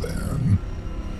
then,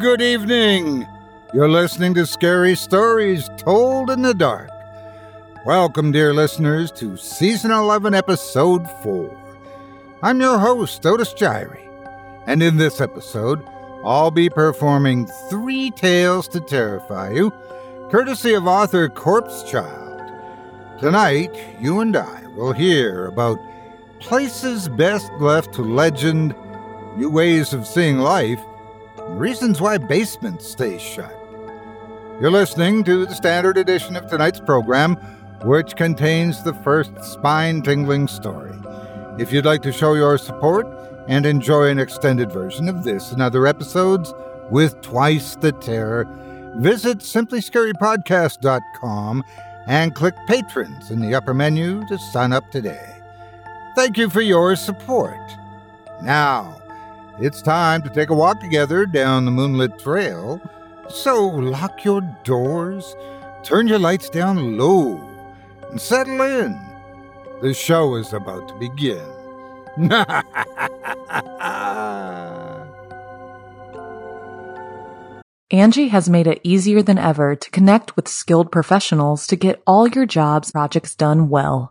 Good evening. You're listening to Scary Stories Told in the Dark. Welcome, dear listeners, to Season 11, Episode 4. I'm your host, Otis Jiry, and in this episode, I'll be performing 3 tales to terrify you, courtesy of author Corpse Child. Tonight, you and I will hear about places best left to legend, new ways of seeing life, reasons why basements stay shut. You're listening to the standard edition of tonight's program, which contains the first spine-tingling story. If you'd like to show your support and enjoy an extended version of this and other episodes with twice the terror, visit simplyscarypodcast.com and click Patrons in the upper menu to sign up today. Thank you for your support. Now, it's time to take a walk together down the moonlit trail, so lock your doors, turn your lights down low, and settle in. The show is about to begin. Angie has made it easier than ever to connect with skilled professionals to get all your jobs projects done well.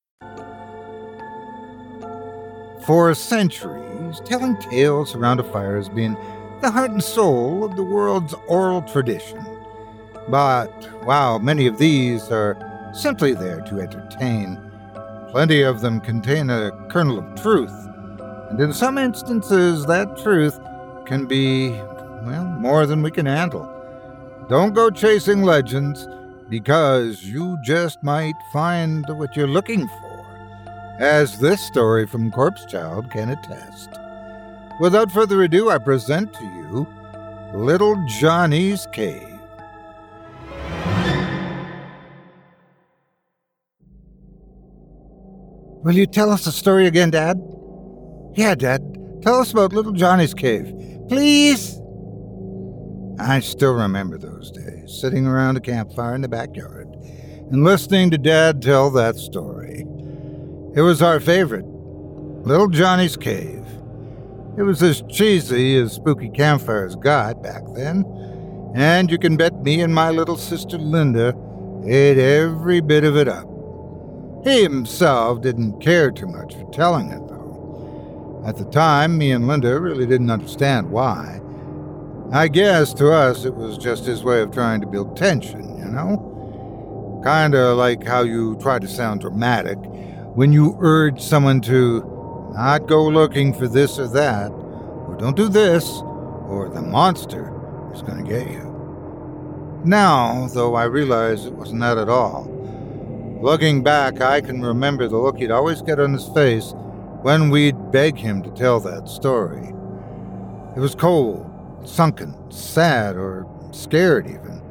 For centuries, telling tales around a fire has been the heart and soul of the world's oral tradition. But while many of these are simply there to entertain, plenty of them contain a kernel of truth. And in some instances, that truth can be, well, more than we can handle. Don't go chasing legends, because you just might find what you're looking for, as this story from Corpse Child can attest. Without further ado, I present to you Little Johnny's Cave. Will you tell us the story again, Dad? Yeah, Dad. Tell us about Little Johnny's Cave, please. I still remember those days, sitting around a campfire in the backyard and listening to Dad tell that story. It was our favorite, Little Johnny's Cave. It was as cheesy as spooky campfires got back then, and you can bet me and my little sister Linda ate every bit of it up. He himself didn't care too much for telling it, though. At the time, me and Linda really didn't understand why. I guess to us it was just his way of trying to build tension, you know? Kinda like how you try to sound dramatic when you urge someone to not go looking for this or that, or don't do this, or the monster is gonna get you. Now, though, I realize it wasn't that at all. Looking back, I can remember the look he'd always get on his face when we'd beg him to tell that story. It was cold, sunken, sad, or scared even.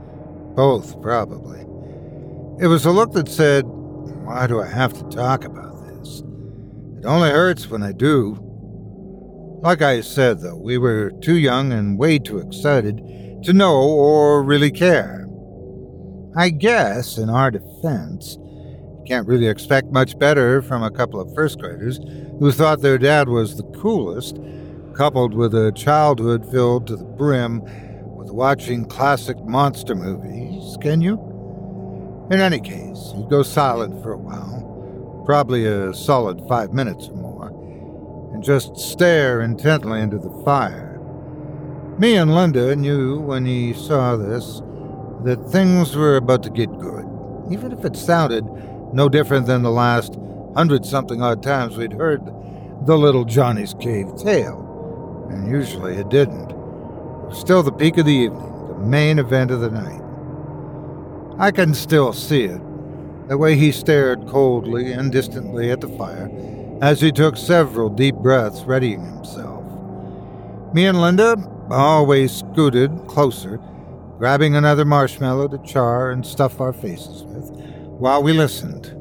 Both, probably. It was a look that said, "Why do I have to talk about this? It only hurts when I do." Like I said, though, we were too young and way too excited to know or really care. I guess, in our defense, can't really expect much better from a couple of first graders who thought their dad was the coolest, coupled with a childhood filled to the brim with watching classic monster movies, can you? In any case, he'd go silent for a while, probably a solid 5 minutes or more, and just stare intently into the fire. Me and Linda knew when he saw this that things were about to get good, even if it sounded no different than the last 100-something-odd times we'd heard the Little Johnny's Cave tale, and usually it didn't. It was still the peak of the evening, the main event of the night. I can still see it, the way he stared coldly and distantly at the fire as he took several deep breaths, readying himself. Me and Linda always scooted closer, grabbing another marshmallow to char and stuff our faces with, while we listened.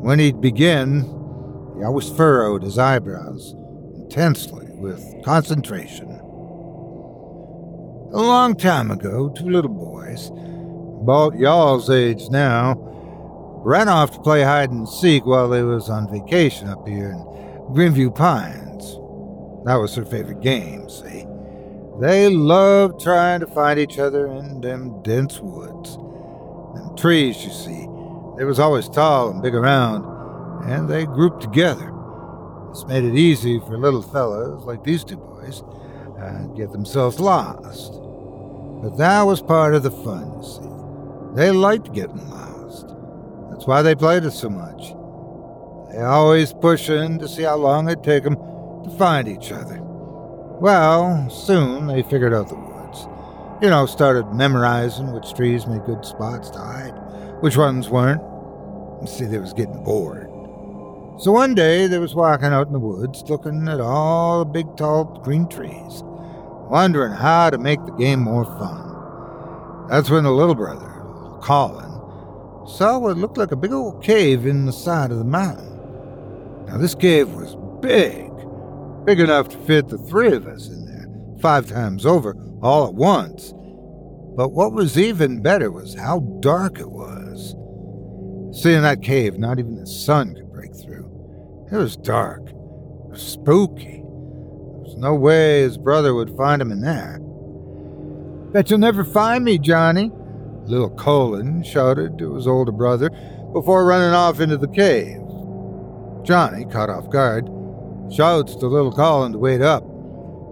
When he'd begin, he always furrowed his eyebrows intensely with concentration. A long time ago, two little boys, about y'all's age now, ran off to play hide-and-seek while they was on vacation up here in Greenview Pines. That was their favorite game, see? They loved trying to find each other in them dense woods. Them trees, you see, they was always tall and big around, and they grouped together. This made it easy for little fellas like these two boys to get themselves lost. But that was part of the fun, you see. They liked getting lost. That's why they played it so much. They always pushing to see how long it'd take them to find each other. Well, soon they figured out the woods. You know, started memorizing which trees made good spots to hide, which ones weren't. You see, they was getting bored. So one day they was walking out in the woods, looking at all the big, tall, green trees, wondering how to make the game more fun. That's when the little brother, Colin, saw what looked like a big old cave in the side of the mountain. Now this cave was big enough to fit the three of us in there, 5 times over, all at once. But what was even better was how dark it was. See, in that cave, not even the sun could break through. It was dark. It was spooky. There was no way his brother would find him in there. "Bet you'll never find me, Johnny," little Colin shouted to his older brother before running off into the cave. Johnny, caught off guard, shouts to little Colin to wait up.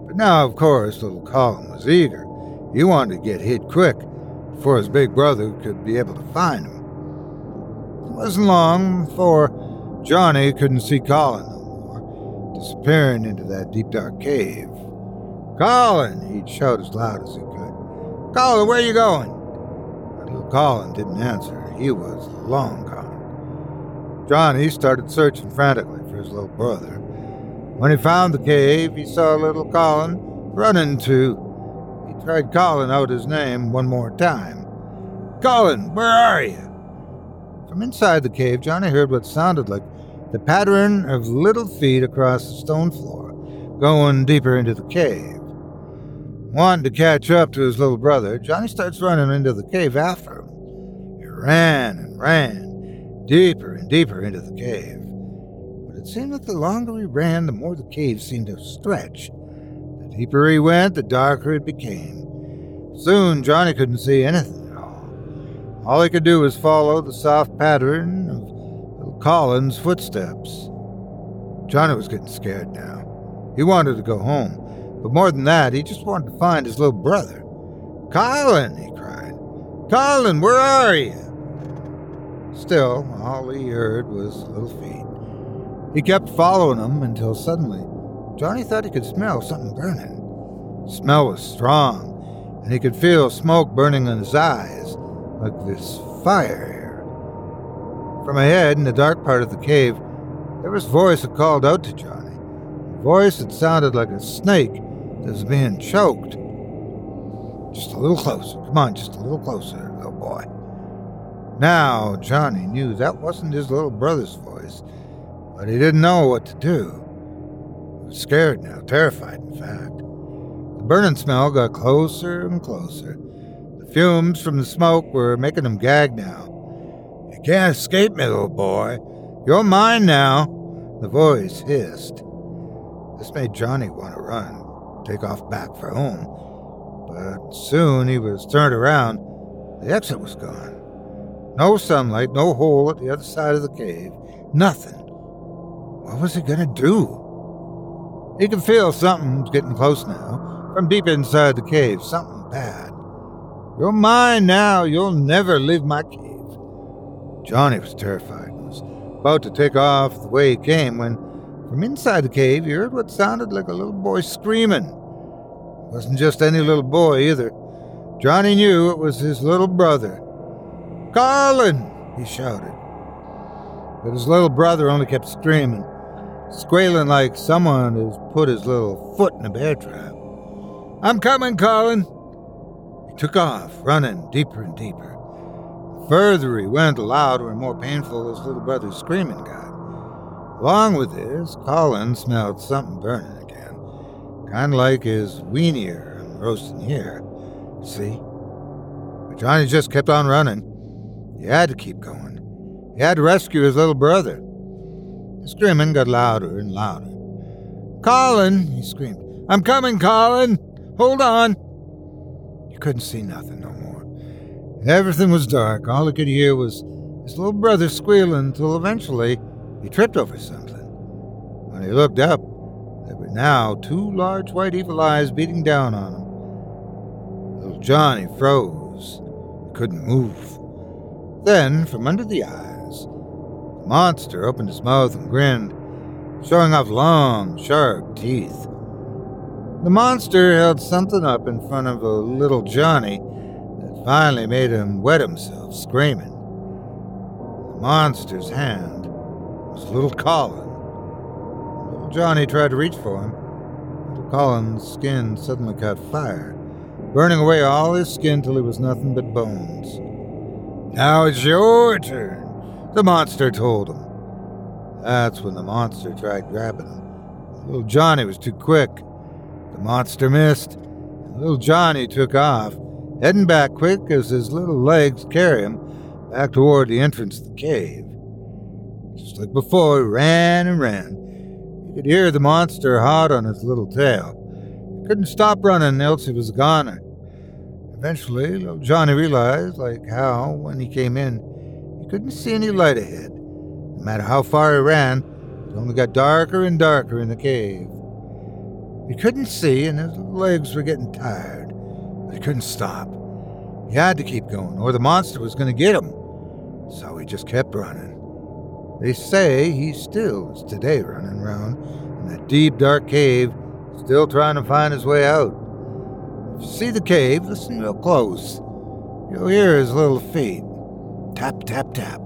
But now, of course, little Colin was eager. He wanted to get hit quick before his big brother could be able to find him. It wasn't long before Johnny couldn't see Colin no more, disappearing into that deep dark cave. "Colin!" he'd shout as loud as he could. "Colin, where you going?" But little Colin didn't answer. He was long gone. Johnny started searching frantically for his little brother. When he found the cave, he saw little Colin running to. He tried calling out his name one more time. "Colin, where are you?" From inside the cave, Johnny heard what sounded like the pattern of little feet across the stone floor, going deeper into the cave. Wanting to catch up to his little brother, Johnny starts running into the cave after him. He ran and ran, deeper and deeper into the cave. But it seemed that the longer he ran, the more the cave seemed to stretch. The deeper he went, the darker it became. Soon, Johnny couldn't see anything at all. All he could do was follow the soft pattern of little Colin's footsteps. Johnny was getting scared now. He wanted to go home, but more than that, he just wanted to find his little brother. "Colin!" he cried. "Colin, where are you?" Still, all he heard was little feet. He kept following them until suddenly, Johnny thought he could smell something burning. The smell was strong, and he could feel smoke burning in his eyes, like this fire here. From ahead, in the dark part of the cave, there was a voice that called out to Johnny. A voice that sounded like a snake that was being choked. "Just a little closer. Come on, just a little closer, little boy." Now, Johnny knew that wasn't his little brother's voice, but he didn't know what to do. He was scared now, terrified, in fact. The burning smell got closer and closer. The fumes from the smoke were making him gag now. "You can't escape me, little boy. You're mine now," the voice hissed. This made Johnny want to run, take off back for home. But soon he was turned around. The exit was gone. No sunlight, no hole at the other side of the cave. Nothing. What was he going to do? He could feel something getting close now. From deep inside the cave, something bad. "You're mine now. You'll never leave my cave." Johnny was terrified and was about to take off the way he came when, from inside the cave, he heard what sounded like a little boy screaming. It wasn't just any little boy either. Johnny knew it was his little brother. "Colin!" he shouted. But his little brother only kept screaming, squealing like someone who's put his little foot in a bear trap. "I'm coming, Colin." He took off, running deeper and deeper. The further he went, the louder and more painful his little brother's screaming got. Along with this, Colin smelled something burning again, kind of like his weenie I'm roasting here. See? But Johnny just kept on running. He had to keep going. He had to rescue his little brother. The screaming got louder and louder. "Colin!" he screamed. "I'm coming, Colin! Hold on!" He couldn't see nothing no more. Everything was dark. All he could hear was his little brother squealing until eventually he tripped over something. When he looked up, there were now two large white evil eyes beating down on him. Little Johnny froze. He couldn't move. Then, from under the eyes, the monster opened his mouth and grinned, showing off long, sharp teeth. The monster held something up in front of a little Johnny that finally made him wet himself, screaming. The monster's hand was little Colin. Little Johnny tried to reach for him. Little Colin's skin suddenly caught fire, burning away all his skin till he was nothing but bones. "Now it's your turn," the monster told him. That's when the monster tried grabbing him. Little Johnny was too quick. The monster missed, and little Johnny took off, heading back quick as his little legs carried him back toward the entrance of the cave. Just like before, he ran and ran. He could hear the monster hot on his little tail. He couldn't stop running, else he was a goner. Eventually, little Johnny realized, like how, when he came in, he couldn't see any light ahead. No matter how far he ran, it only got darker and darker in the cave. He couldn't see, and his legs were getting tired, but he couldn't stop. He had to keep going, or the monster was going to get him. So he just kept running. They say he still is today running around in that deep, dark cave, still trying to find his way out. If you see the cave, listen real close. You'll hear his little feet. Tap, tap, tap.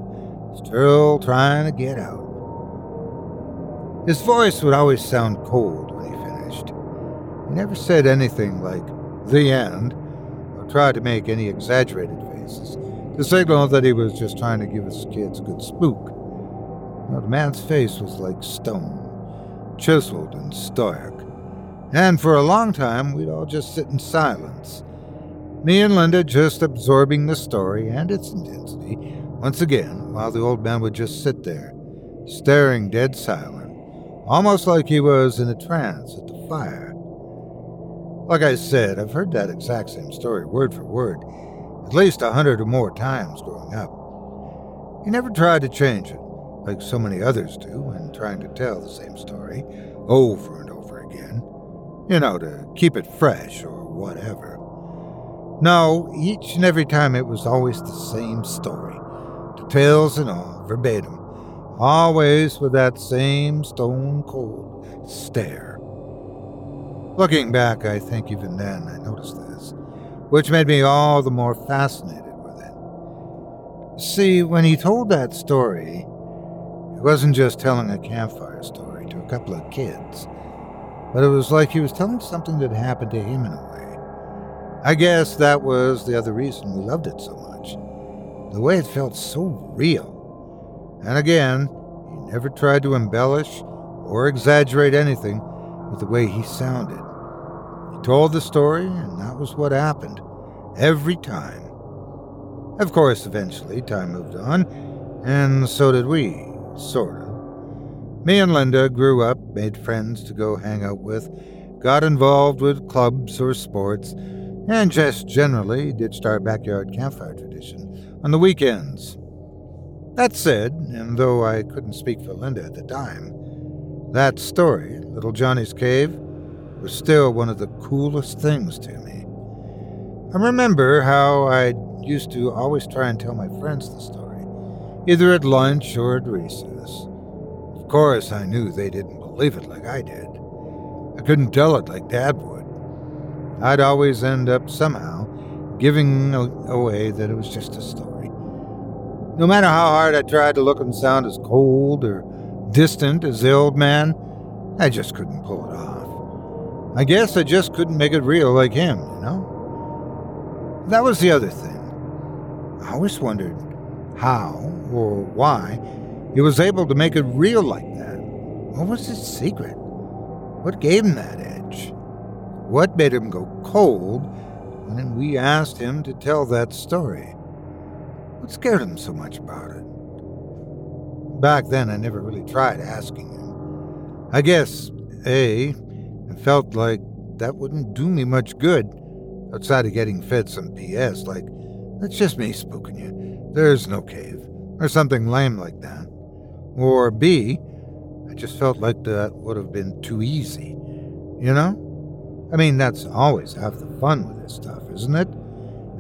Still trying to get out. His voice would always sound cold when he finished. He never said anything like, "the end," or tried to make any exaggerated faces, to signal that he was just trying to give his kids a good spook. Now, the man's face was like stone, chiseled and stoic, and for a long time we'd all just sit in silence, me and Linda just absorbing the story and its intensity once again, while the old man would just sit there, staring dead silent, almost like he was in a trance at the fire. Like I said, I've heard that exact same story word for word, at least 100 or more times growing up. He never tried to change it, like so many others do, and trying to tell the same story over and over again, to keep it fresh or whatever. No, each and every time it was always the same story, details and all, verbatim, always with that same stone-cold stare. Looking back, I think even then I noticed this, which made me all the more fascinated with it. See, when he told that story, it wasn't just telling a campfire story to a couple of kids, but it was like he was telling something that happened to him in a way. I guess that was the other reason we loved it so much, the way it felt so real. And again, he never tried to embellish or exaggerate anything with the way he sounded. He told the story, and that was what happened, every time. Of course, eventually, time moved on, and so did we, sort of. Me and Linda grew up, made friends to go hang out with, got involved with clubs or sports, and just generally ditched our backyard campfire tradition on the weekends. That said, and though I couldn't speak for Linda at the time, that story, Little Johnny's Cave, was still one of the coolest things to me. I remember how I used to always try and tell my friends the story, either at lunch or at recess. Of course, I knew they didn't believe it like I did. I couldn't tell it like Dad would. I'd always end up somehow giving away that it was just a story. No matter how hard I tried to look and sound as cold or distant as the old man, I just couldn't pull it off. I guess I just couldn't make it real like him, That was the other thing. I always wondered how or why he was able to make it real like that. What was his secret? What gave him that edge? What made him go cold when we asked him to tell that story? What scared him so much about it? Back then, I never really tried asking him. I guess, I felt like that wouldn't do me much good outside of getting fed some BS, like, that's just me spooking you, there's no cave, or something lame like that. Or B, I just felt like that would have been too easy, that's always half the fun with this stuff, isn't it?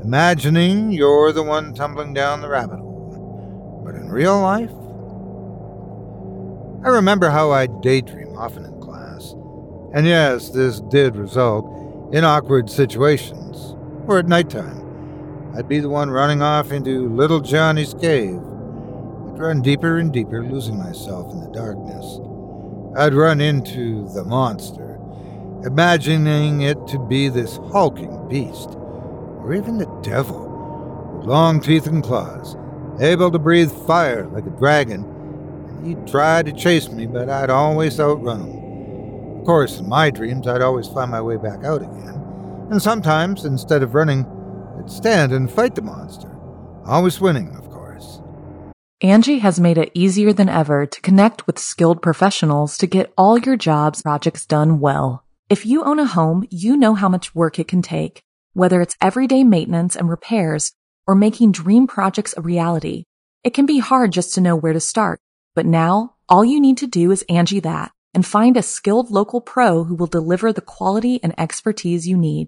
Imagining you're the one tumbling down the rabbit hole. But in real life, I remember how I'd daydream often in class, and yes, this did result in awkward situations, or at nighttime, I'd be the one running off into Little Johnny's Cave. I'd run deeper and deeper, losing myself in the darkness. I'd run into the monster, imagining it to be this hulking beast, or even the devil, with long teeth and claws, able to breathe fire like a dragon. He'd try to chase me, but I'd always outrun him. Of course, in my dreams, I'd always find my way back out again. And sometimes, instead of running, I'd stand and fight the monster. Always winning, of course. Angie has made it easier than ever to connect with skilled professionals to get all your jobs projects done well. If you own a home, you know how much work it can take, whether it's everyday maintenance and repairs or making dream projects a reality. It can be hard just to know where to start. But now, all you need to do is Angie that and find a skilled local pro who will deliver the quality and expertise you need.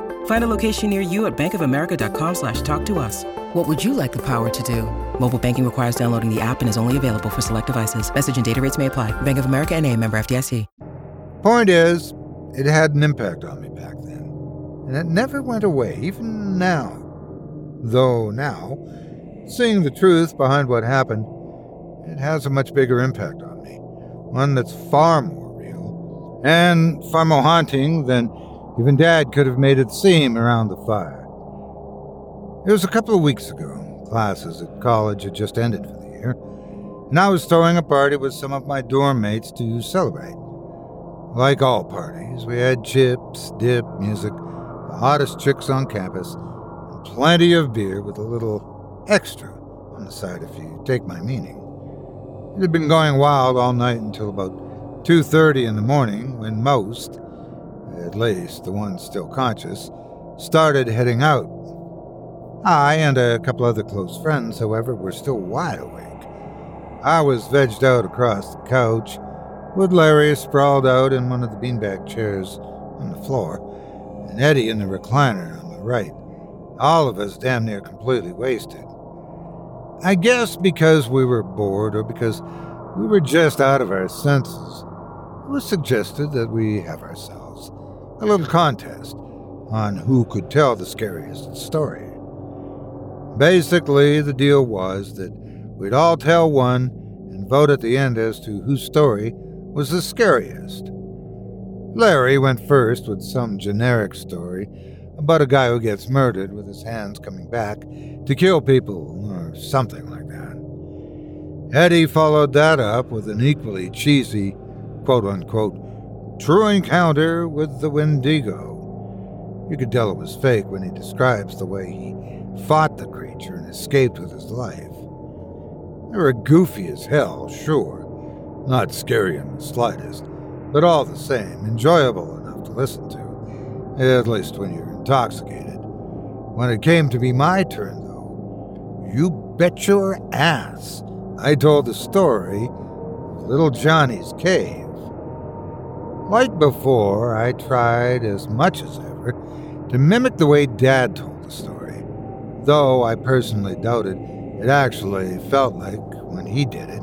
Find a location near you at bankofamerica.com/talktous. What would you like the power to do? Mobile banking requires downloading the app and is only available for select devices. Message and data rates may apply. Bank of America NA, member FDIC. Point is, it had an impact on me back then, and it never went away, even now. Though now, seeing the truth behind what happened, it has a much bigger impact on me, one that's far more real and far more haunting than even Dad could have made it seem around the fire. It was a couple of weeks ago. Classes at college had just ended for the year, and I was throwing a party with some of my dorm mates to celebrate. Like all parties, we had chips, dip, music, the hottest chicks on campus, and plenty of beer with a little extra on the side, if you take my meaning. It had been going wild all night until about 2:30 in the morning, when most, at least the ones still conscious, started heading out. I and a couple other close friends, however, were still wide awake. I was vegged out across the couch, with Larry sprawled out in one of the beanbag chairs on the floor, and Eddie in the recliner on my right, all of us damn near completely wasted. I guess because we were bored, or because we were just out of our senses, it was suggested that we have ourselves a little contest on who could tell the scariest story. Basically, the deal was that we'd all tell one and vote at the end as to whose story was the scariest. Larry went first with some generic story about a guy who gets murdered with his hands coming back to kill people, or something like that. Eddie followed that up with an equally cheesy, quote-unquote, true encounter with the Wendigo. You could tell it was fake when he describes the way he fought the creature and escaped with his life. They were goofy as hell, sure. Not scary in the slightest, but all the same, enjoyable enough to listen to, at least when you're intoxicated. When it came to be my turn, though, you bet your ass I told the story of Little Johnny's Cave. Like before, I tried as much as ever to mimic the way Dad told the story, though I personally doubted it actually felt like when he did it.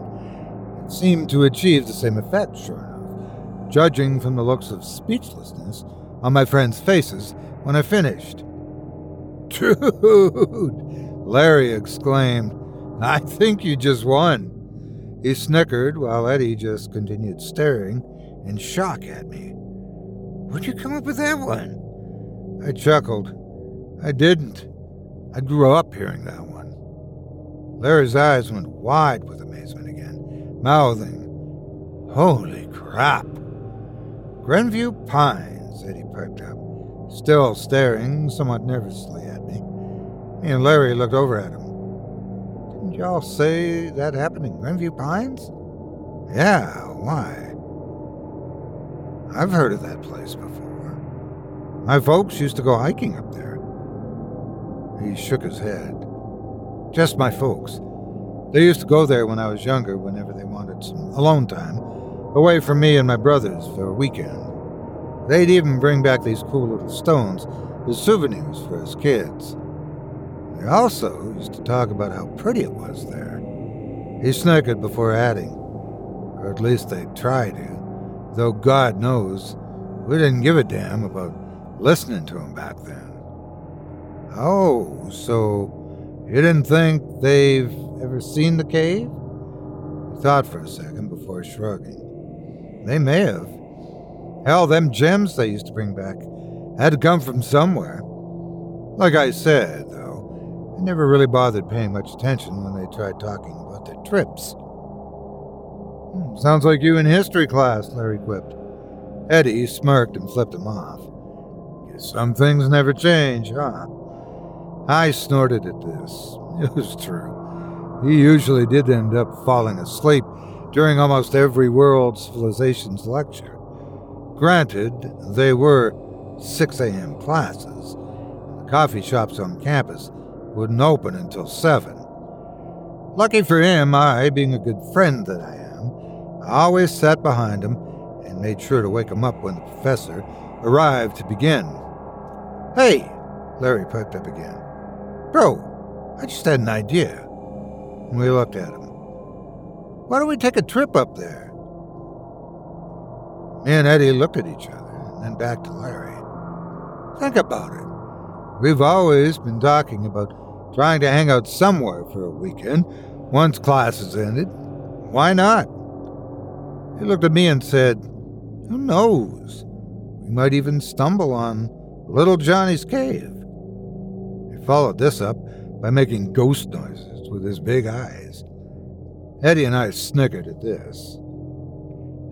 Seemed to achieve the same effect, sure enough, judging from the looks of speechlessness on my friends' faces when I finished. "Dude!" Larry exclaimed. "I think you just won." He snickered while Eddie just continued staring in shock at me. "Where'd you come up with that one?" I chuckled. "I didn't. I grew up hearing that one." Larry's eyes went wide with amazement again, mouthing, "Holy crap!" "Greenview Pines," Eddie piped up, still staring somewhat nervously at me. Me and Larry looked over at him. "Didn't y'all say that happened in Greenview Pines?" "Yeah, why?" "I've heard of that place before. My folks used to go hiking up there." He shook his head. "Just my folks. They used to go there when I was younger, whenever they wanted some alone time, away from me and my brothers for a weekend. They'd even bring back these cool little stones as souvenirs for us kids. They also used to talk about how pretty it was there." He snickered before adding, "Or at least they'd try to, though God knows we didn't give a damn about listening to him back then." "Oh, so you didn't think they've ever seen the cave?" I thought for a second before shrugging. "They may have. Hell, them gems they used to bring back had to come from somewhere. Like I said, though, I never really bothered paying much attention when they tried talking about their trips." "Sounds like you in history class," Larry quipped. Eddie smirked and flipped him off. "Guess some things never change, huh?" I snorted at this. It was true. He usually did end up falling asleep during almost every world civilization's lecture. Granted, they were 6 a.m. classes. The coffee shops on campus wouldn't open until 7. Lucky for him, I, being a good friend that I am, always sat behind him and made sure to wake him up when the professor arrived to begin. "Hey," Larry piped up again. "Bro, I just had an idea." and we looked at him. Why don't we take a trip up there? Me and Eddie looked at each other, and then back to Larry. Think about it. We've always been talking about trying to hang out somewhere for a weekend once class has ended. Why not? He looked at me and said, "Who knows? We might even stumble on Little Johnny's Cave." He followed this up by making ghost noises with his big eyes. Eddie and I snickered at this.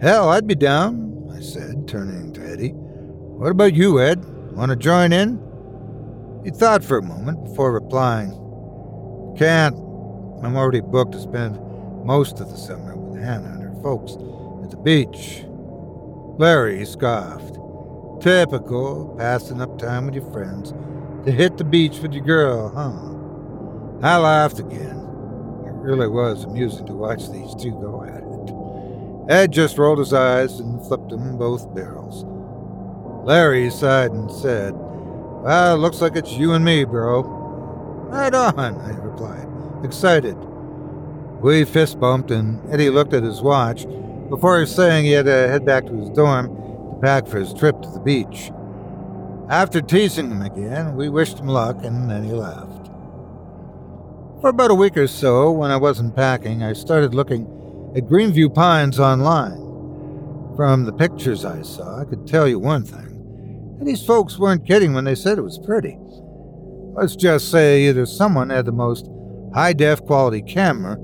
"Hell, I'd be down," I said, turning to Eddie. "What about you, Ed? Want to join in?" He thought for a moment before replying. "Can't. I'm already booked to spend most of the summer with Hannah and her folks at the beach." Larry scoffed. "Typical, passing up time with your friends to hit the beach with your girl, huh?" I laughed again. It really was amusing to watch these two go at it. Ed just rolled his eyes and flipped them both barrels. Larry sighed and said, "Well, looks like it's you and me, bro." "Right on," I replied, excited. We fist bumped, and Eddie looked at his watch before saying he had to head back to his dorm to pack for his trip to the beach. After teasing him again, we wished him luck, and then he left. For about a week or so, when I wasn't packing, I started looking at Greenview Pines online. From the pictures I saw, I could tell you one thing, and these folks weren't kidding when they said it was pretty. Let's just say either someone had the most high-def quality camera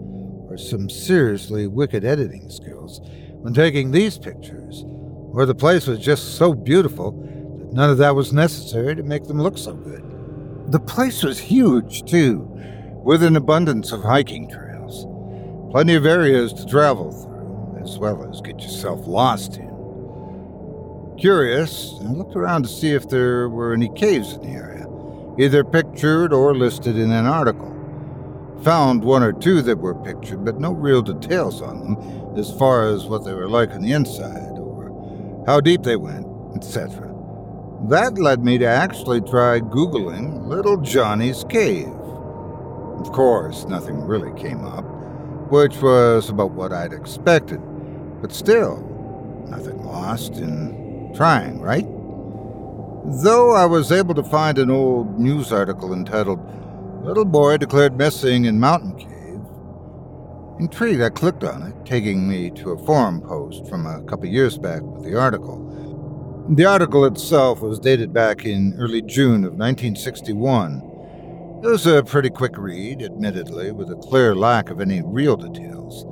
or some seriously wicked editing skills when taking these pictures, or the place was just so beautiful that none of that was necessary to make them look so good. The place was huge, too, with an abundance of hiking trails, plenty of areas to travel through, as well as get yourself lost in. Curious, I looked around to see if there were any caves in the area, either pictured or listed in an article. Found one or two that were pictured, but no real details on them as far as what they were like on the inside or how deep they went, etc. That led me to actually try Googling Little Johnny's Cave. Of course, nothing really came up, which was about what I'd expected, but still, nothing lost in trying, right? Though I was able to find an old news article entitled "Little Boy Declared Missing in Mountain Cave." Intrigued, I clicked on it, taking me to a forum post from a couple years back with the article. The article itself was dated back in early June of 1961. It was a pretty quick read, admittedly, with a clear lack of any real details.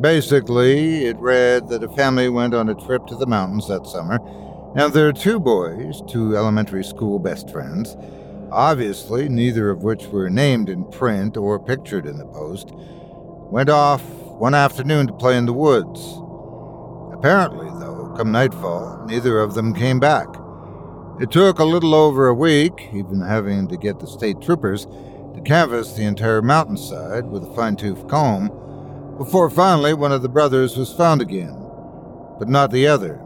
Basically, it read that a family went on a trip to the mountains that summer, and their two boys, two elementary school best friends, obviously neither of which were named in print or pictured in the post, went off one afternoon to play in the woods. Apparently, though, come nightfall, neither of them came back. It took a little over a week, even having to get the state troopers to canvass the entire mountainside with a fine-tooth comb, before finally one of the brothers was found again, but not the other.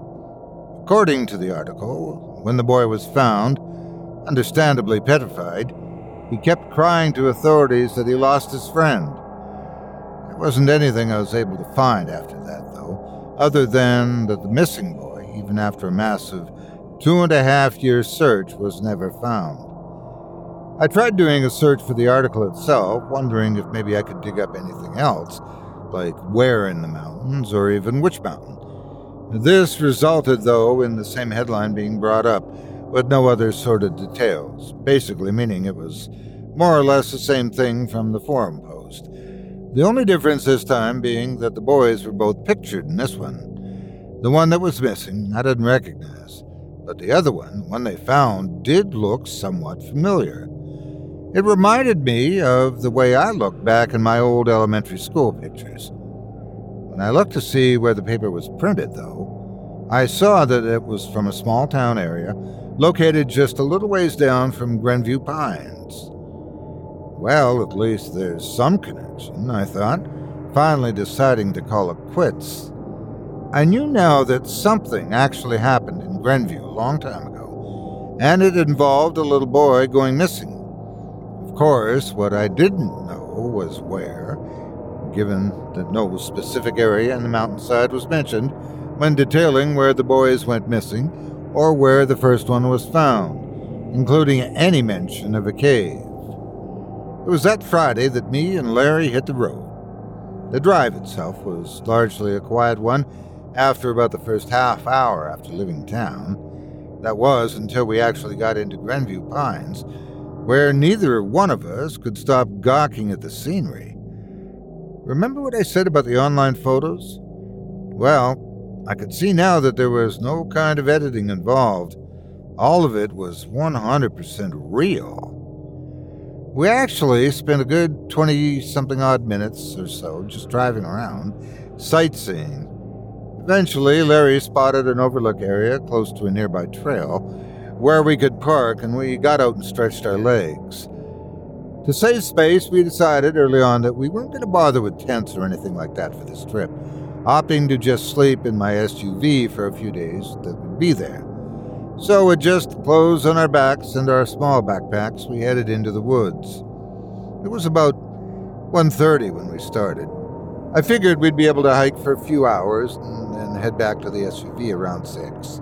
According to the article, when the boy was found, understandably petrified, he kept crying to authorities that he lost his friend. There wasn't anything I was able to find after that, though, other than that the missing boy, even after a massive 2.5-year search, was never found. I tried doing a search for the article itself, wondering if maybe I could dig up anything else, like where in the mountains or even which mountain. This resulted, though, in the same headline being brought up, with no other sort of details, basically meaning it was more or less the same thing from the forum post. The only difference this time being that the boys were both pictured in this one. The one that was missing, I didn't recognize, but the other one, when they found, did look somewhat familiar. It reminded me of the way I looked back in my old elementary school pictures. When I looked to see where the paper was printed, though, I saw that it was from a small town area located just a little ways down from Greenview Pines. Well, at least there's some connection, I thought, finally deciding to call it quits. I knew now that something actually happened in Greenview a long time ago, and it involved a little boy going missing. Of course, what I didn't know was where given that no specific area in the mountainside was mentioned when detailing where the boys went missing or where the first one was found, including any mention of a cave. It was that Friday that me and Larry hit the road. The drive itself was largely a quiet one after about the first half hour after leaving town. That was until we actually got into Greenview Pines, where neither one of us could stop gawking at the scenery. Remember what I said about the online photos? Well, I could see now that there was no kind of editing involved. All of it was 100% real. We actually spent a good 20-something odd minutes or so just driving around, sightseeing. Eventually, Larry spotted an overlook area close to a nearby trail where we could park, and we got out and stretched our legs. To save space, we decided early on that we weren't going to bother with tents or anything like that for this trip, opting to just sleep in my SUV for a few days that would be there. So with just clothes on our backs and our small backpacks, we headed into the woods. It was about 1:30 when we started. I figured we'd be able to hike for a few hours and then head back to the SUV around 6.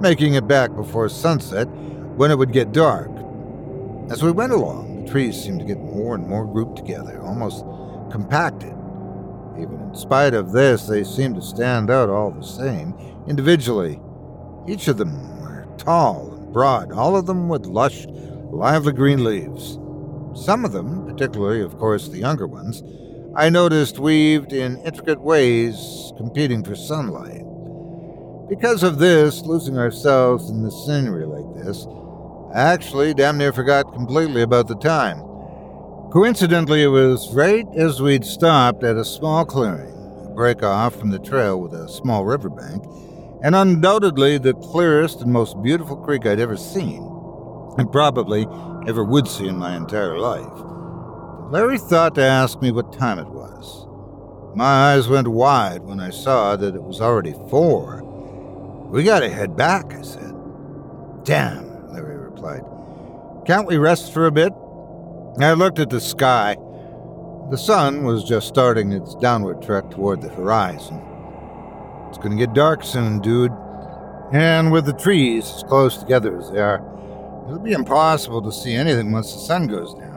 Making it back before sunset when it would get dark. As we went along, the trees seemed to get more and more grouped together, almost compacted. Even in spite of this, they seemed to stand out all the same, individually. Each of them were tall and broad, all of them with lush, lively green leaves. Some of them, particularly, of course, the younger ones, I noticed weaved in intricate ways, competing for sunlight. Because of this, losing ourselves in the scenery like this, I actually damn near forgot completely about the time. Coincidentally, it was right as we'd stopped at a small clearing, a break off from the trail with a small riverbank, and undoubtedly the clearest and most beautiful creek I'd ever seen, and probably ever would see in my entire life. Larry thought to ask me what time it was. My eyes went wide when I saw that it was already 4. "We gotta head back," I said. "Damn," Larry replied. "Can't we rest for a bit?" I looked at the sky. The sun was just starting its downward trek toward the horizon. "It's gonna get dark soon, dude. And with the trees as close together as they are, it'll be impossible to see anything once the sun goes down.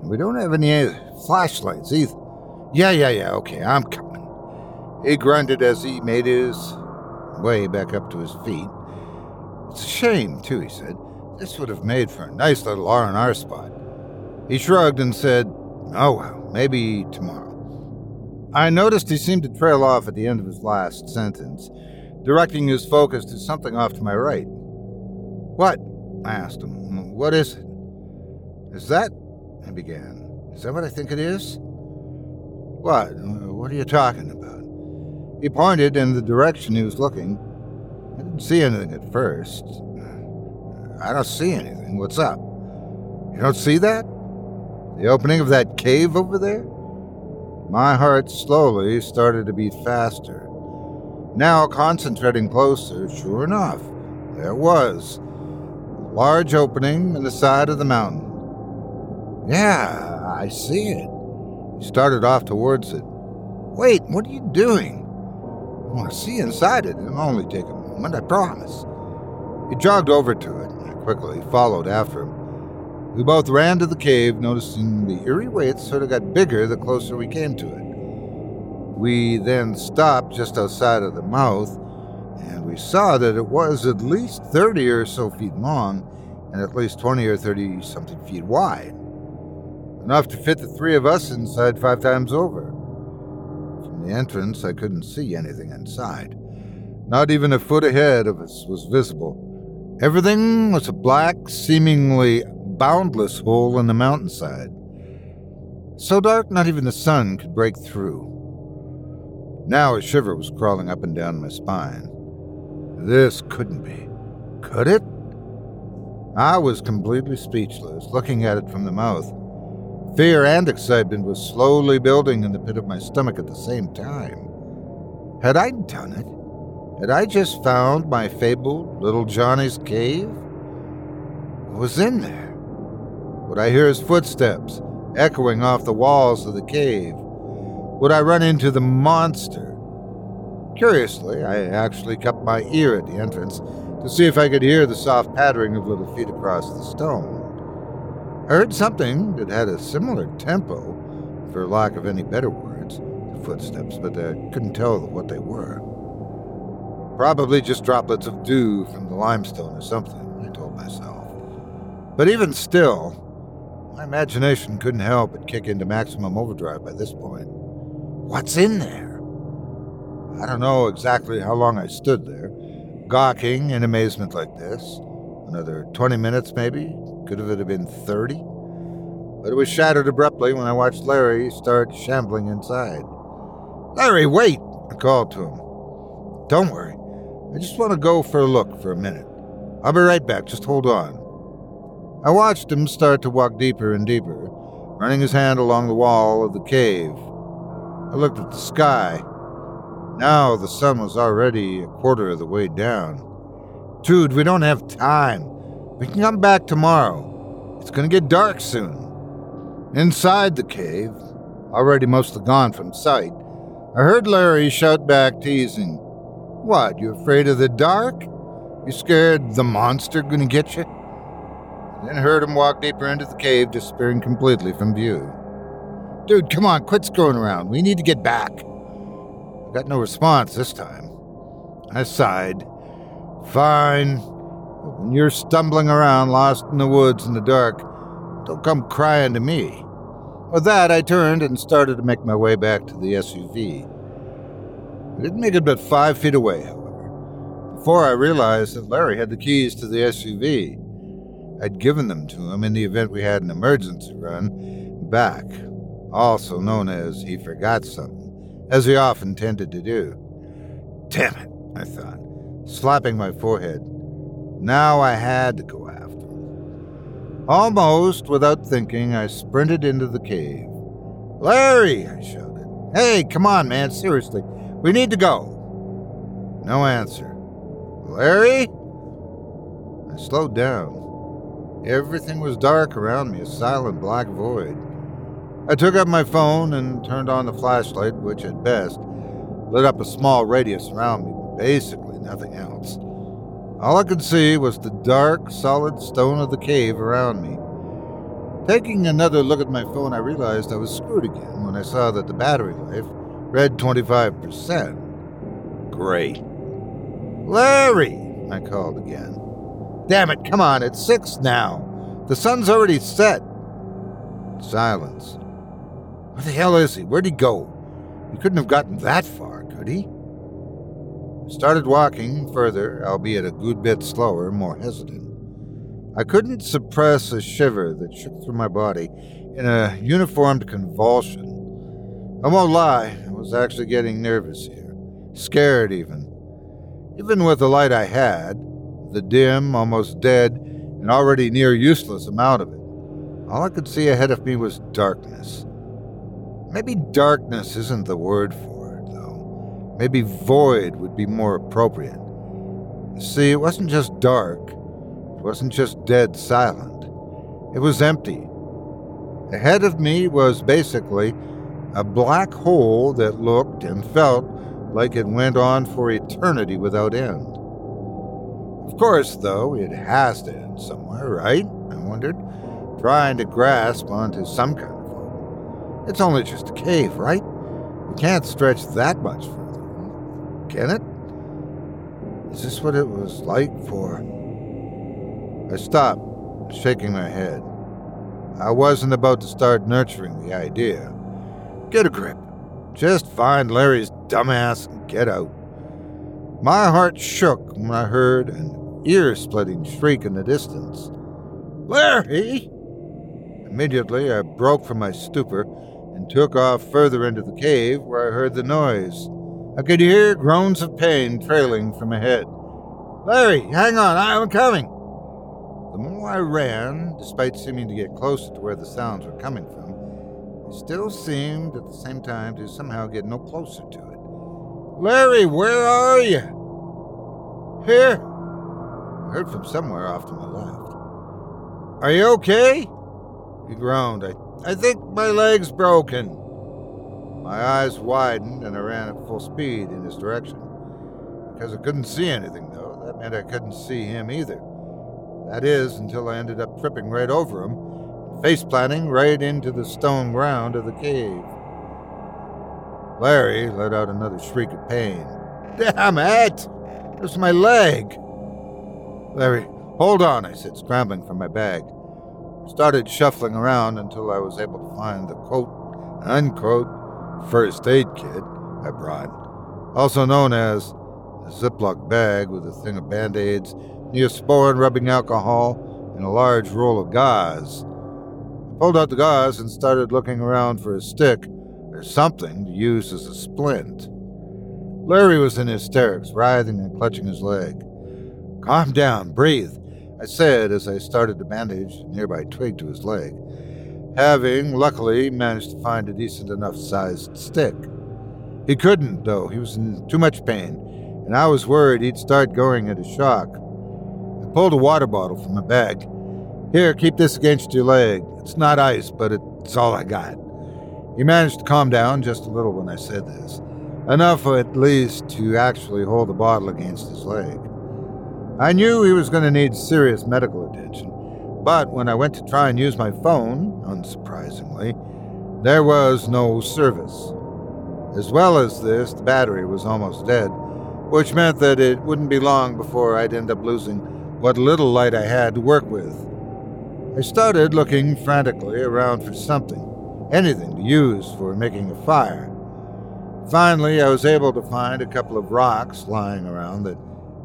And we don't have any flashlights either." Yeah, okay, I'm coming," he grunted as he made his way back up to his feet. "It's a shame, too," he said. "This would have made for a nice little R&R spot." He shrugged and said, "Oh well, maybe tomorrow." I noticed he seemed to trail off at the end of his last sentence, directing his focus to something off to my right. "What?" I asked him. "What is it?" "Is that," I began, "is that what I think it is?" "What? What are you talking about?" He pointed in the direction he was looking. I didn't see anything at first. "I don't see anything. What's up? You don't see that? The opening of that cave over there?" My heart slowly started to beat faster. Now concentrating closer, sure enough, there was a large opening in the side of the mountain. "Yeah, I see it." He started off towards it. "Wait, what are you doing?" "I want to see inside it. It'll only take a moment, I promise." He jogged over to it, and I quickly followed after him. We both ran to the cave, noticing the eerie way it sort of got bigger the closer we came to it. We then stopped just outside of the mouth, and we saw that it was at least 30 or so feet long, and at least 20 or 30-something feet wide. Enough to fit the three of us inside 5 times over. The entrance, I couldn't see anything inside. Not even a foot ahead of us was visible. Everything was a black, seemingly boundless hole in the mountainside. So dark, not even the sun could break through. Now a shiver was crawling up and down my spine. This couldn't be. Could it? I was completely speechless, looking at it from the mouth. Fear and excitement was slowly building in the pit of my stomach at the same time. Had I done it? Had I just found my fabled Little Johnny's Cave? What was in there? Would I hear his footsteps echoing off the walls of the cave? would I run into the monster. Curiously, I actually kept my ear at the entrance to see if I could hear the soft pattering of little feet across the stone. I heard something that had a similar tempo, for lack of any better words, to footsteps, but I couldn't tell what they were. Probably just droplets of dew from the limestone or something, I told myself. But even still, my imagination couldn't help but kick into maximum overdrive by this point. What's in there? I don't know exactly how long I stood there, gawking in amazement like this. Another 20 minutes, maybe? Could it have been 30? But it was shattered abruptly when I watched Larry start shambling inside. "Larry, wait!" I called to him. "Don't worry. I just want to go for a look for a minute. I'll be right back. Just hold on." I watched him start to walk deeper and deeper, running his hand along the wall of the cave. I looked at the sky. Now the sun was already a quarter of the way down. "Dude, we don't have time. We can come back tomorrow. It's going to get dark soon." Inside the cave, already mostly gone from sight, I heard Larry shout back, teasing, "What, you afraid of the dark? You scared the monster gonna get you?" I then heard him walk deeper into the cave, disappearing completely from view. "Dude, come on, quit screwing around. We need to get back." I got no response this time. I sighed. "Fine. But when you're stumbling around lost in the woods in the dark, don't come crying to me." With that, I turned and started to make my way back to the SUV. I didn't make it but 5 feet away, however, before I realized that Larry had the keys to the SUV. I'd given them to him in the event we had an emergency run back, also known as he forgot something, as he often tended to do. "Damn it," I thought, slapping my forehead. Now I had to go after him. Almost without thinking, I sprinted into the cave. "Larry," I shouted. "Hey, come on, man, seriously. We need to go." No answer. "Larry?" I slowed down. Everything was dark around me, a silent black void. I took up my phone and turned on the flashlight, which at best lit up a small radius around me, but basically nothing else. All I could see was the dark, solid stone of the cave around me. Taking another look at my phone, I realized I was screwed again when I saw that the battery life read 25%. "Great." "Larry," I called again. "Damn it, come on, it's 6 now. The sun's already set." Silence. Where the hell is he? Where'd he go? He couldn't have gotten that far, could he? I started walking further, albeit a good bit slower, more hesitant. I couldn't suppress a shiver that shook through my body in a uniformed convulsion. I won't lie, I was actually getting nervous here, scared even. Even with the light I had, the dim, almost dead, and already near useless amount of it, all I could see ahead of me was darkness. Maybe darkness isn't the word for it, though. Maybe void would be more appropriate. See, it wasn't just dark, it wasn't just dead silent. It was empty. Ahead of me was basically a black hole that looked and felt like it went on for eternity without end. Of course, though, it has to end somewhere, right? I wondered, trying to grasp onto some kind of hope. It's only just a cave, right? It can't stretch that much further, can it? Is this what it was like for... I stopped, shaking my head. I wasn't about to start nurturing the idea. Get a grip. Just find Larry's dumbass and get out. My heart shook when I heard an ear-splitting shriek in the distance. "Larry!" Immediately, I broke from my stupor and took off further into the cave where I heard the noise. I could hear groans of pain trailing from ahead. "Larry, hang on, I'm coming!" The more I ran, despite seeming to get closer to where the sounds were coming from, still seemed at the same time to somehow get no closer to it. "Larry, where are you?" "Here," I heard from somewhere off to my left. "Are you okay?" He groaned. I think my leg's broken." My eyes widened and I ran at full speed in his direction. Because I couldn't see anything, though, that meant I couldn't see him either. That is, until I ended up tripping right over him, face-planting right into the stone ground of the cave. Larry let out another shriek of pain. Damn it! It was my leg! Larry, hold on, I said, scrambling for my bag. I started shuffling around until I was able to find the quote-unquote first aid kit I brought, also known as a Ziploc bag with a thing of Band-Aids, Neosporin rubbing alcohol, and a large roll of gauze. I pulled out the gauze and started looking around for a stick or something to use as a splint. Larry was in hysterics, writhing and clutching his leg. Calm down, breathe, I said as I started to bandage a nearby twig to his leg, having, luckily, managed to find a decent enough sized stick. He couldn't, though. He was in too much pain, and I was worried he'd start going into shock. I pulled a water bottle from my bag. Here, keep this against your leg. It's not ice, but it's all I got. He managed to calm down just a little when I said this, enough at least to actually hold the bottle against his leg. I knew he was going to need serious medical attention, but when I went to try and use my phone, unsurprisingly, there was no service. As well as this, the battery was almost dead, which meant that it wouldn't be long before I'd end up losing what little light I had to work with. I started looking frantically around for something, anything to use for making a fire. Finally, I was able to find a couple of rocks lying around that,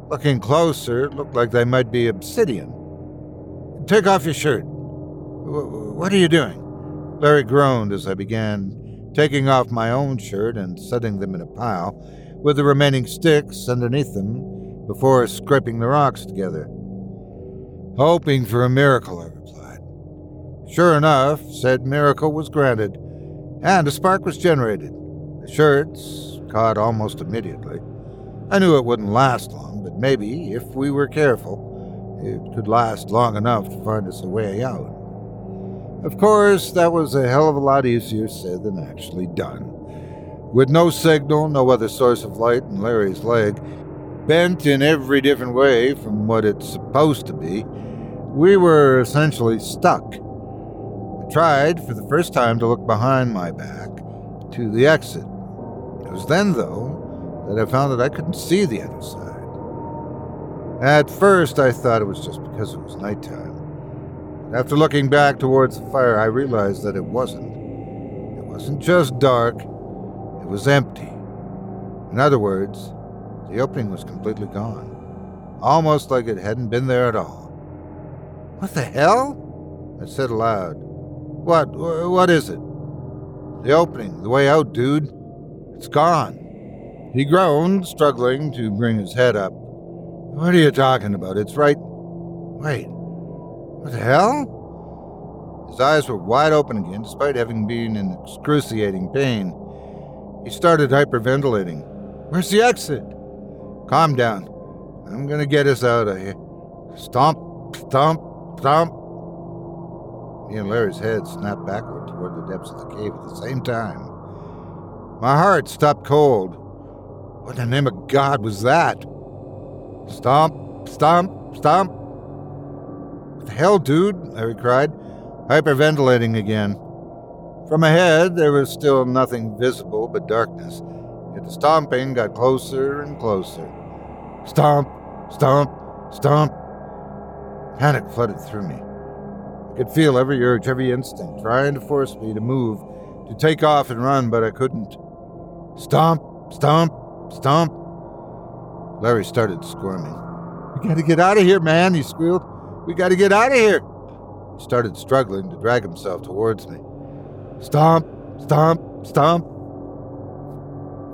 looking closer, it looked like they might be obsidian. Take off your shirt. What are you doing? Larry groaned as I began taking off my own shirt and setting them in a pile, with the remaining sticks underneath them before scraping the rocks together. Hoping for a miracle, I replied. Sure enough, said miracle was granted, and a spark was generated. The shirts caught almost immediately. I knew it wouldn't last long, but maybe, if we were careful, it could last long enough to find us a way out. Of course, that was a hell of a lot easier said than actually done. With no signal, no other source of light, and Larry's leg bent in every different way from what it's supposed to be, we were essentially stuck. I tried, for the first time, to look behind my back to the exit. It was then, though, that I found that I couldn't see the other side. At first, I thought it was just because it was nighttime. After looking back towards the fire, I realized that it wasn't. It wasn't just dark, it was empty. In other words, the opening was completely gone, almost like it hadn't been there at all. What the hell? I said aloud. What is it? The opening, the way out, dude. It's gone. He groaned, struggling to bring his head up. What are you talking about? It's right... Wait. What the hell? His eyes were wide open again, despite having been in excruciating pain. He started hyperventilating. Where's the exit? Calm down. I'm gonna get us out of here. Stomp, stomp, stomp. Me and Larry's head snapped backward toward the depths of the cave at the same time. My heart stopped cold. What in the name of God was that? Stomp, stomp, stomp. What the hell, dude? Larry cried, hyperventilating again. From ahead, there was still nothing visible but darkness, yet the stomping got closer and closer. Stomp, stomp, stomp. Panic flooded through me. I could feel every urge, every instinct, trying to force me to move, to take off and run, but I couldn't. Stomp, stomp. Stomp! Larry started squirming. We gotta get out of here, man, he squealed. We gotta get out of here! He started struggling to drag himself towards me. Stomp! Stomp! Stomp!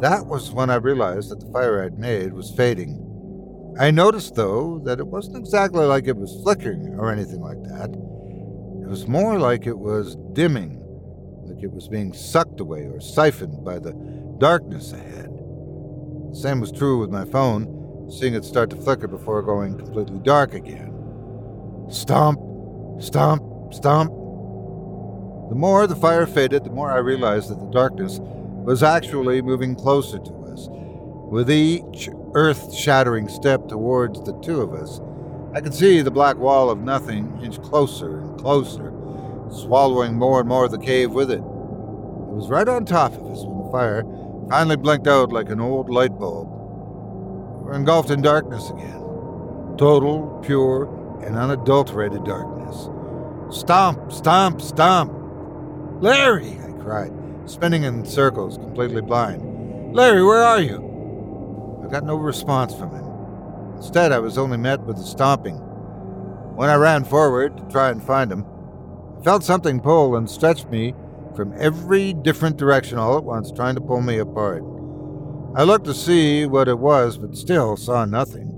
That was when I realized that the fire I'd made was fading. I noticed, though, that it wasn't exactly like it was flickering or anything like that. It was more like it was dimming, like it was being sucked away or siphoned by the darkness ahead. Same was true with my phone, seeing it start to flicker before going completely dark again. Stomp, stomp, stomp. The more the fire faded, the more I realized that the darkness was actually moving closer to us. With each earth-shattering step towards the two of us, I could see the black wall of nothing inch closer and closer, swallowing more and more of the cave with it. It was right on top of us when the fire finally blinked out like an old light bulb. We were engulfed in darkness again. Total, pure, and unadulterated darkness. Stomp, stomp, stomp! Larry, I cried, spinning in circles, completely blind. Larry, where are you? I got no response from him. Instead, I was only met with the stomping. When I ran forward to try and find him, I felt something pull and stretch me from every different direction all at once, trying to pull me apart. I looked to see what it was, but still saw nothing.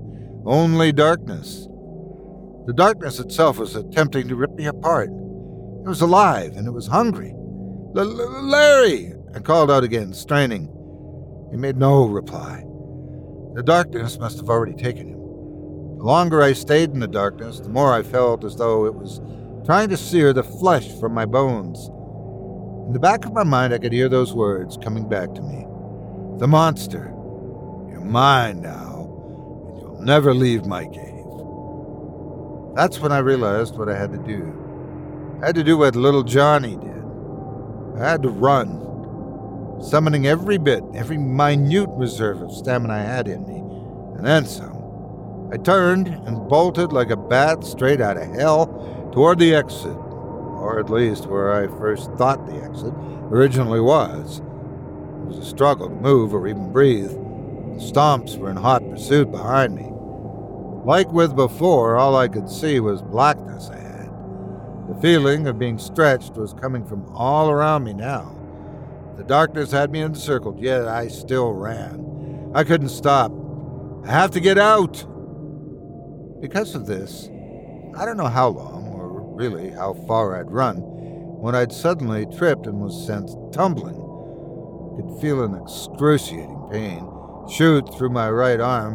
Only darkness. The darkness itself was attempting to rip me apart. It was alive, and it was hungry. Larry! I called out again, straining. He made no reply. The darkness must have already taken him. The longer I stayed in the darkness, the more I felt as though it was trying to sear the flesh from my bones. In the back of my mind, I could hear those words coming back to me. The monster. You're mine now, and you'll never leave my cave. That's when I realized what I had to do. I had to do what little Johnny did. I had to run. Summoning every bit, every minute reserve of stamina I had in me, and then some. I turned and bolted like a bat straight out of hell toward the exit, or at least where I first thought the exit originally was. It was a struggle to move or even breathe. The stomps were in hot pursuit behind me. Like with before, all I could see was blackness I had. The feeling of being stretched was coming from all around me now. The darkness had me encircled, yet I still ran. I couldn't stop. I have to get out! Because of this, I don't know how long, or really how far I'd run, when I'd suddenly tripped and was sent tumbling. I could feel an excruciating pain shoot through my right arm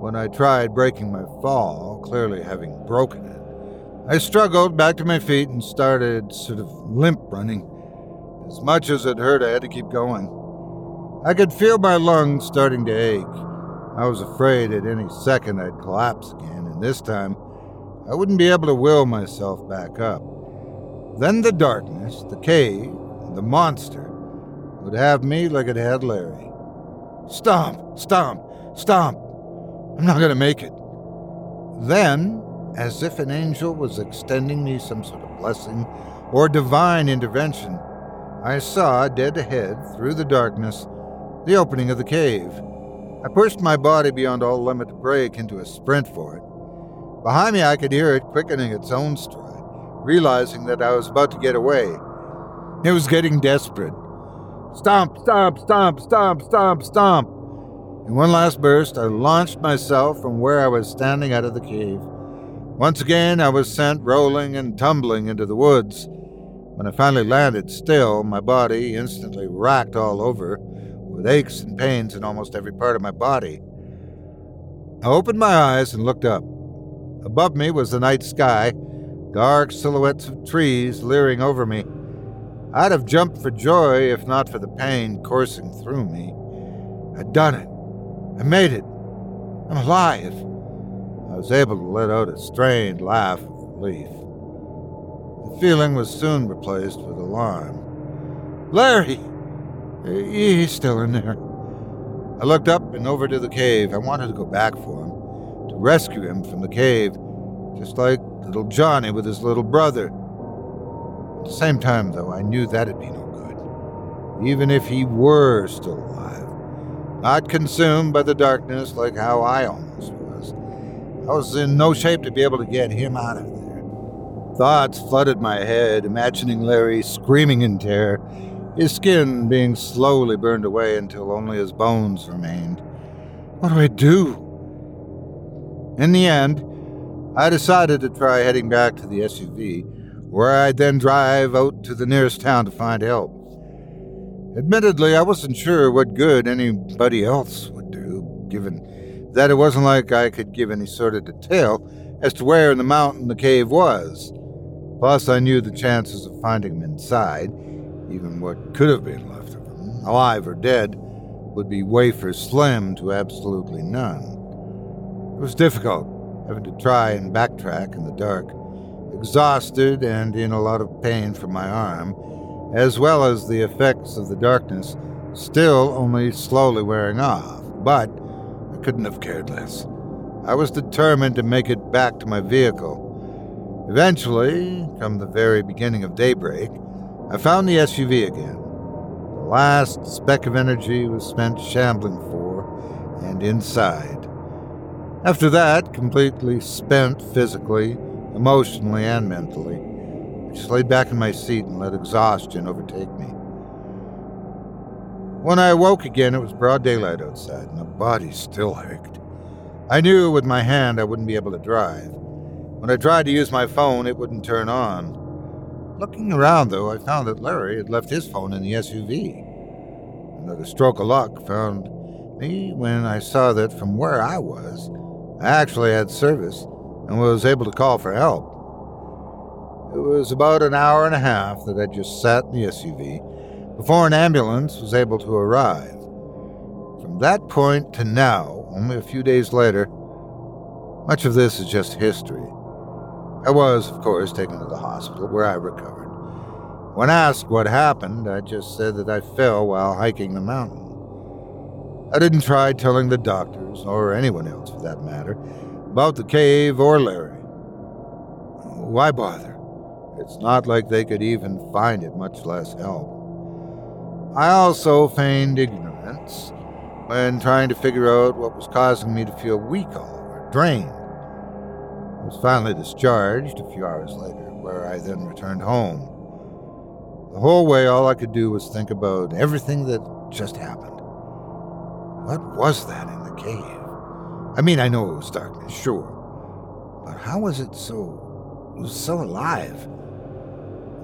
when I tried breaking my fall, clearly having broken it. I struggled back to my feet and started sort of limp running. As much as it hurt, I had to keep going. I could feel my lungs starting to ache. I was afraid at any second I'd collapse again, and this time I wouldn't be able to will myself back up. Then the darkness, the cave, and the monster would have me like it had Larry. Stomp! Stomp! Stomp! I'm not going to make it. Then, as if an angel was extending me some sort of blessing or divine intervention, I saw, dead ahead, through the darkness, the opening of the cave. I pushed my body beyond all limit to break into a sprint for it. Behind me, I could hear it quickening its own stride, realizing that I was about to get away. It was getting desperate. Stomp, stomp, stomp, stomp, stomp, stomp! In one last burst, I launched myself from where I was standing out of the cave. Once again, I was sent rolling and tumbling into the woods. When I finally landed still, my body instantly racked all over, with aches and pains in almost every part of my body. I opened my eyes and looked up. Above me was the night sky, dark silhouettes of trees leering over me. I'd have jumped for joy if not for the pain coursing through me. I'd done it. I made it. I'm alive. I was able to let out a strained laugh of relief. The feeling was soon replaced with alarm. Larry! He's still in there. I looked up and over to the cave. I wanted to go back for him, to rescue him from the cave, just like little Johnny with his little brother. At the same time, though, I knew that'd be no good. Even if he were still alive, not consumed by the darkness like how I almost was, I was in no shape to be able to get him out of it. Thoughts flooded my head, imagining Larry screaming in terror, his skin being slowly burned away until only his bones remained. What do I do? In the end, I decided to try heading back to the SUV, where I'd then drive out to the nearest town to find help. Admittedly, I wasn't sure what good anybody else would do, given that it wasn't like I could give any sort of detail as to where in the mountain the cave was. Plus, I knew the chances of finding him inside, even what could have been left of him, alive or dead, would be wafer slim to absolutely none. It was difficult, having to try and backtrack in the dark, exhausted and in a lot of pain from my arm, as well as the effects of the darkness still only slowly wearing off, but I couldn't have cared less. I was determined to make it back to my vehicle. Eventually, come the very beginning of daybreak, I found the SUV again. The last speck of energy was spent shambling for and inside. After that, completely spent physically, emotionally, and mentally, I just laid back in my seat and let exhaustion overtake me. When I awoke again, it was broad daylight outside, and my body still ached. I knew with my hand I wouldn't be able to drive. When I tried to use my phone, it wouldn't turn on. Looking around, though, I found that Larry had left his phone in the SUV. Another stroke of luck found me when I saw that from where I was, I actually had service and was able to call for help. It was about an hour and a half that I just sat in the SUV before an ambulance was able to arrive. From that point to now, only a few days later, much of this is just history. I was, of course, taken to the hospital, where I recovered. When asked what happened, I just said that I fell while hiking the mountain. I didn't try telling the doctors, or anyone else for that matter, about the cave or Larry. Why bother? It's not like they could even find it, much less help. I also feigned ignorance when trying to figure out what was causing me to feel weak all over, drained. I was finally discharged a few hours later, where I then returned home. The whole way, all I could do was think about everything that just happened. What was that in the cave? I mean, I know it was darkness, sure, but how was it so alive?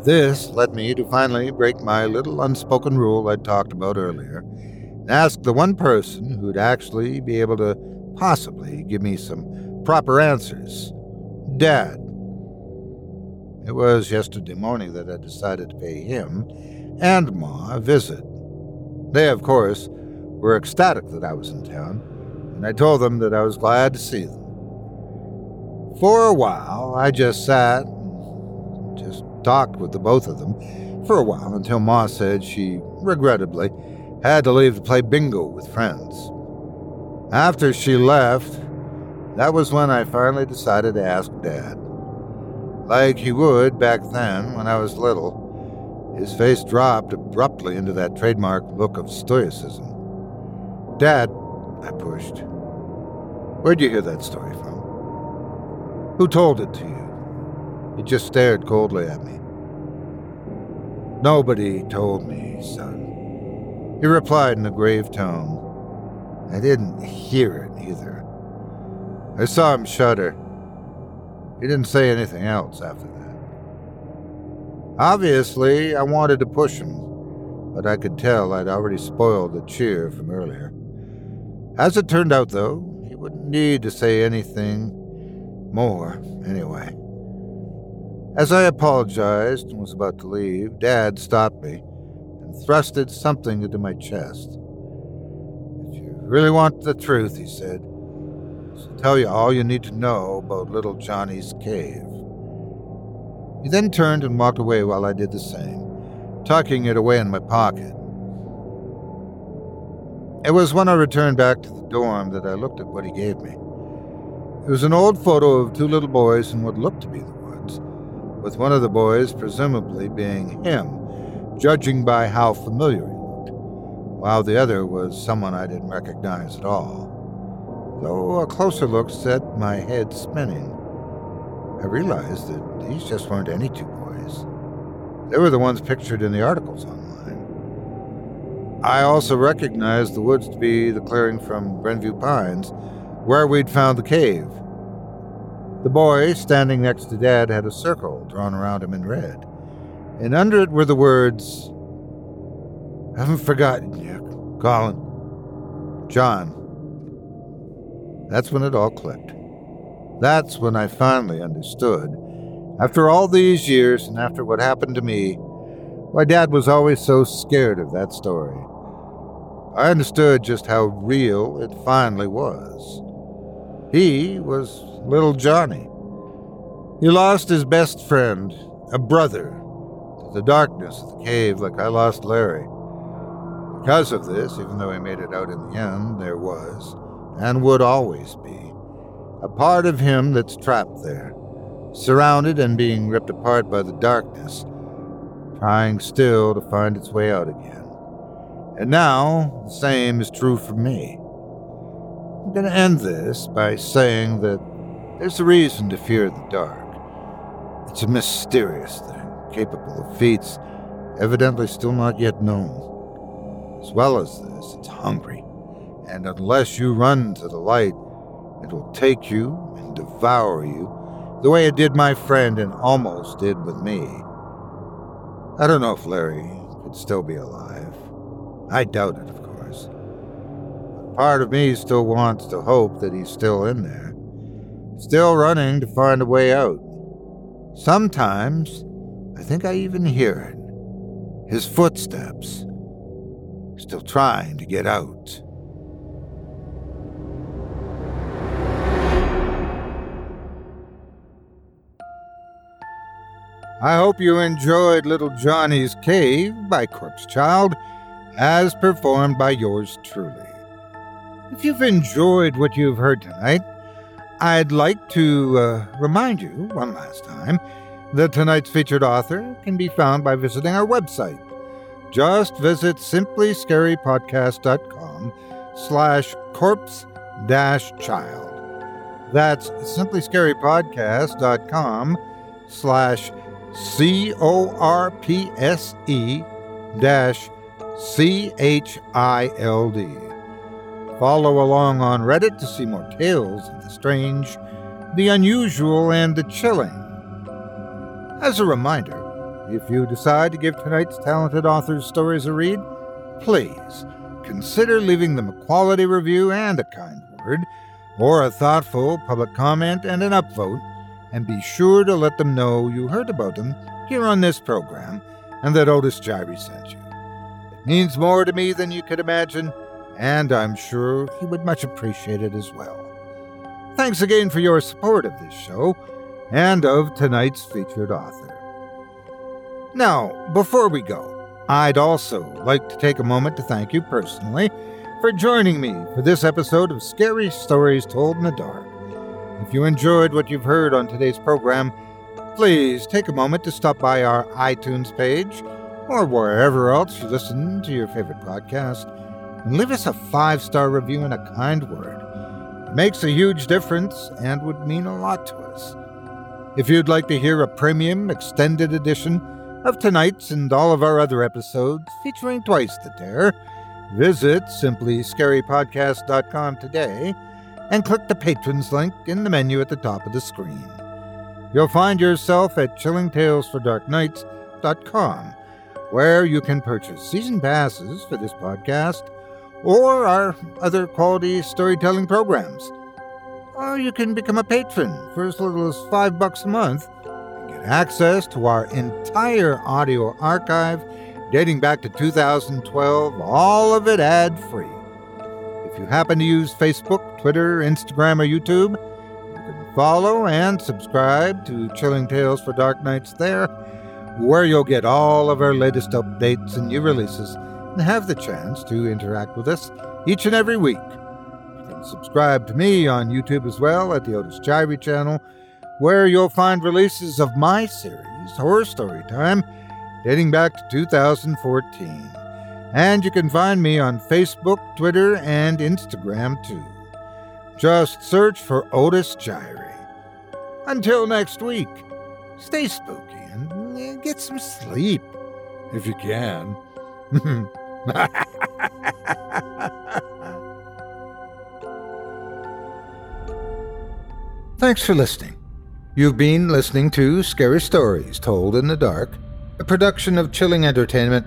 This led me to finally break my little unspoken rule I'd talked about earlier, and asked the one person who'd actually be able to possibly give me some proper answers. Dad. It was yesterday morning that I decided to pay him and Ma a visit. They, of course, were ecstatic that I was in town, and I told them that I was glad to see them. For a while, I just sat and just talked with the both of them for a while until Ma said she, regrettably, had to leave to play bingo with friends. After she left, that was when I finally decided to ask Dad. Like he would back then when I was little, his face dropped abruptly into that trademark look of stoicism. Dad, I pushed, where'd you hear that story from? Who told it to you? He just stared coldly at me. Nobody told me, son. He replied in a grave tone. I didn't hear it either. I saw him shudder. He didn't say anything else after that. Obviously, I wanted to push him, but I could tell I'd already spoiled the cheer from earlier. As it turned out, though, he wouldn't need to say anything more anyway. As I apologized and was about to leave, Dad stopped me, thrusted something into my chest. If you really want the truth, he said, I'll tell you all you need to know about Little Johnny's Cave. He then turned and walked away while I did the same, tucking it away in my pocket. It was when I returned back to the dorm that I looked at what he gave me. It was an old photo of two little boys in what looked to be the woods, with one of the boys presumably being him, judging by how familiar he looked, while the other was someone I didn't recognize at all, though a closer look set my head spinning. I realized that these just weren't any two boys. They were the ones pictured in the articles online. I also recognized the woods to be the clearing from Greenview Pines, where we'd found the cave. The boy standing next to Dad had a circle drawn around him in red, and under it were the words, I haven't forgotten you, Colin. John. That's when it all clicked. That's when I finally understood, after all these years and after what happened to me, why Dad was always so scared of that story. I understood just how real it finally was. He was Little Johnny. He lost his best friend, a brother, to the darkness of the cave like I lost Larry. Because of this, even though he made it out in the end, there was, and would always be, a part of him that's trapped there, surrounded and being ripped apart by the darkness, trying still to find its way out again. And now, the same is true for me. I'm going to end this by saying that there's a reason to fear the dark. It's a mysterious thing, capable of feats evidently still not yet known. As well as this, it's hungry, and unless you run to the light, it will take you and devour you the way it did my friend and almost did with me. I don't know if Larry could still be alive. I doubt it, of course. But part of me still wants to hope that he's still in there, still running to find a way out. Sometimes, I think I even hear it. His footsteps, still trying to get out. I hope you enjoyed Little Johnny's Cave by Corpse Child, as performed by yours truly. If you've enjoyed what you've heard tonight, I'd like to remind you one last time that tonight's featured author can be found by visiting our website. Just visit simplyscarypodcast.com/corpse-child. That's simplyscarypodcast.com/corpse-child. Follow along on Reddit to see more tales of the strange, the unusual, and the chilling. As a reminder, if you decide to give tonight's talented author's stories a read, please consider leaving them a quality review and a kind word, or a thoughtful public comment and an upvote, and be sure to let them know you heard about them here on this program and that Otis Jiry sent you. It means more to me than you could imagine, and I'm sure he would much appreciate it as well. Thanks again for your support of this show and of tonight's featured author. Now, before we go, I'd also like to take a moment to thank you personally for joining me for this episode of Scary Stories Told in the Dark. If you enjoyed what you've heard on today's program, please take a moment to stop by our iTunes page or wherever else you listen to your favorite podcast and leave us a 5-star review and a kind word. It makes a huge difference and would mean a lot to us. If you'd like to hear a premium extended edition of tonight's and all of our other episodes featuring Twice the Terror, visit simplyscarypodcast.com today and click the Patrons link in the menu at the top of the screen. You'll find yourself at chillingtalesfordarknights.com, where you can purchase season passes for this podcast or our other quality storytelling programs. Or you can become a patron for as little as $5 a month and get access to our entire audio archive dating back to 2012, all of it ad-free. If you happen to use Facebook, Twitter, Instagram, or YouTube, you can follow and subscribe to Chilling Tales for Dark Nights there, where you'll get all of our latest updates and new releases and have the chance to interact with us each and every week. You can subscribe to me on YouTube as well at the Otis Jiry channel, where you'll find releases of my series, Horror Story Time, dating back to 2014. And you can find me on Facebook, Twitter, and Instagram, too. Just search for Otis Jiry. Until next week, stay spooky and get some sleep, if you can. Thanks for listening. You've been listening to Scary Stories Told in the Dark, a production of Chilling Entertainment